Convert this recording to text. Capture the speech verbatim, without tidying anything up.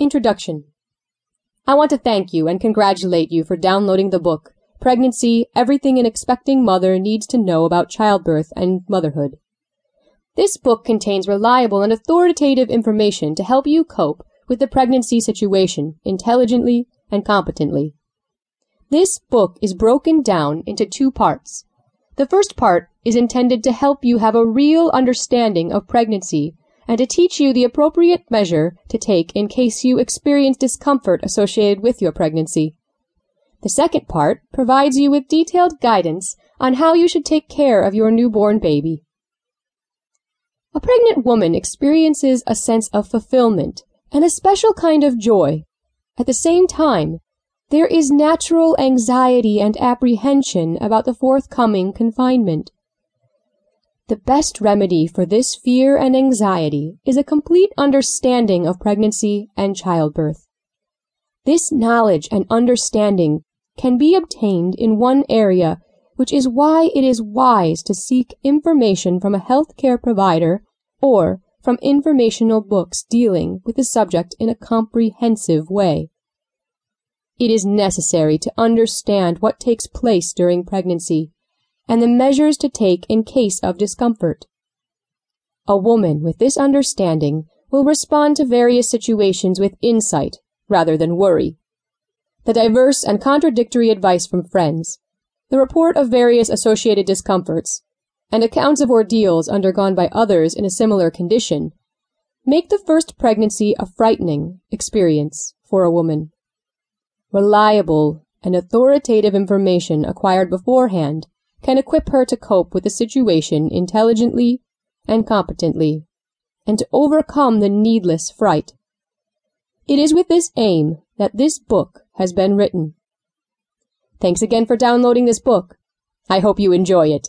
Introduction. I want to thank you and congratulate you for downloading the book, Pregnancy, Everything an Expecting Mother Needs to Know About Childbirth and Motherhood. This book contains reliable and authoritative information to help you cope with the pregnancy situation intelligently and competently. This book is broken down into two parts. The first part is intended to help you have a real understanding of pregnancy and to teach you the appropriate measure to take in case you experience discomfort associated with your pregnancy. The second part provides you with detailed guidance on how you should take care of your newborn baby. A pregnant woman experiences a sense of fulfillment and a special kind of joy. At the same time, there is natural anxiety and apprehension about the forthcoming confinement. The best remedy for this fear and anxiety is a complete understanding of pregnancy and childbirth. This knowledge and understanding can be obtained in one area, which is why it is wise to seek information from a healthcare provider or from informational books dealing with the subject in a comprehensive way. It is necessary to understand what takes place during pregnancy and the measures to take in case of discomfort. A woman with this understanding will respond to various situations with insight rather than worry. The diverse and contradictory advice from friends, the report of various associated discomforts, and accounts of ordeals undergone by others in a similar condition make the first pregnancy a frightening experience for a woman. Reliable and authoritative information acquired beforehand can equip her to cope with the situation intelligently and competently, and to overcome the needless fright. It is with this aim that this book has been written. Thanks again for downloading this book. I hope you enjoy it.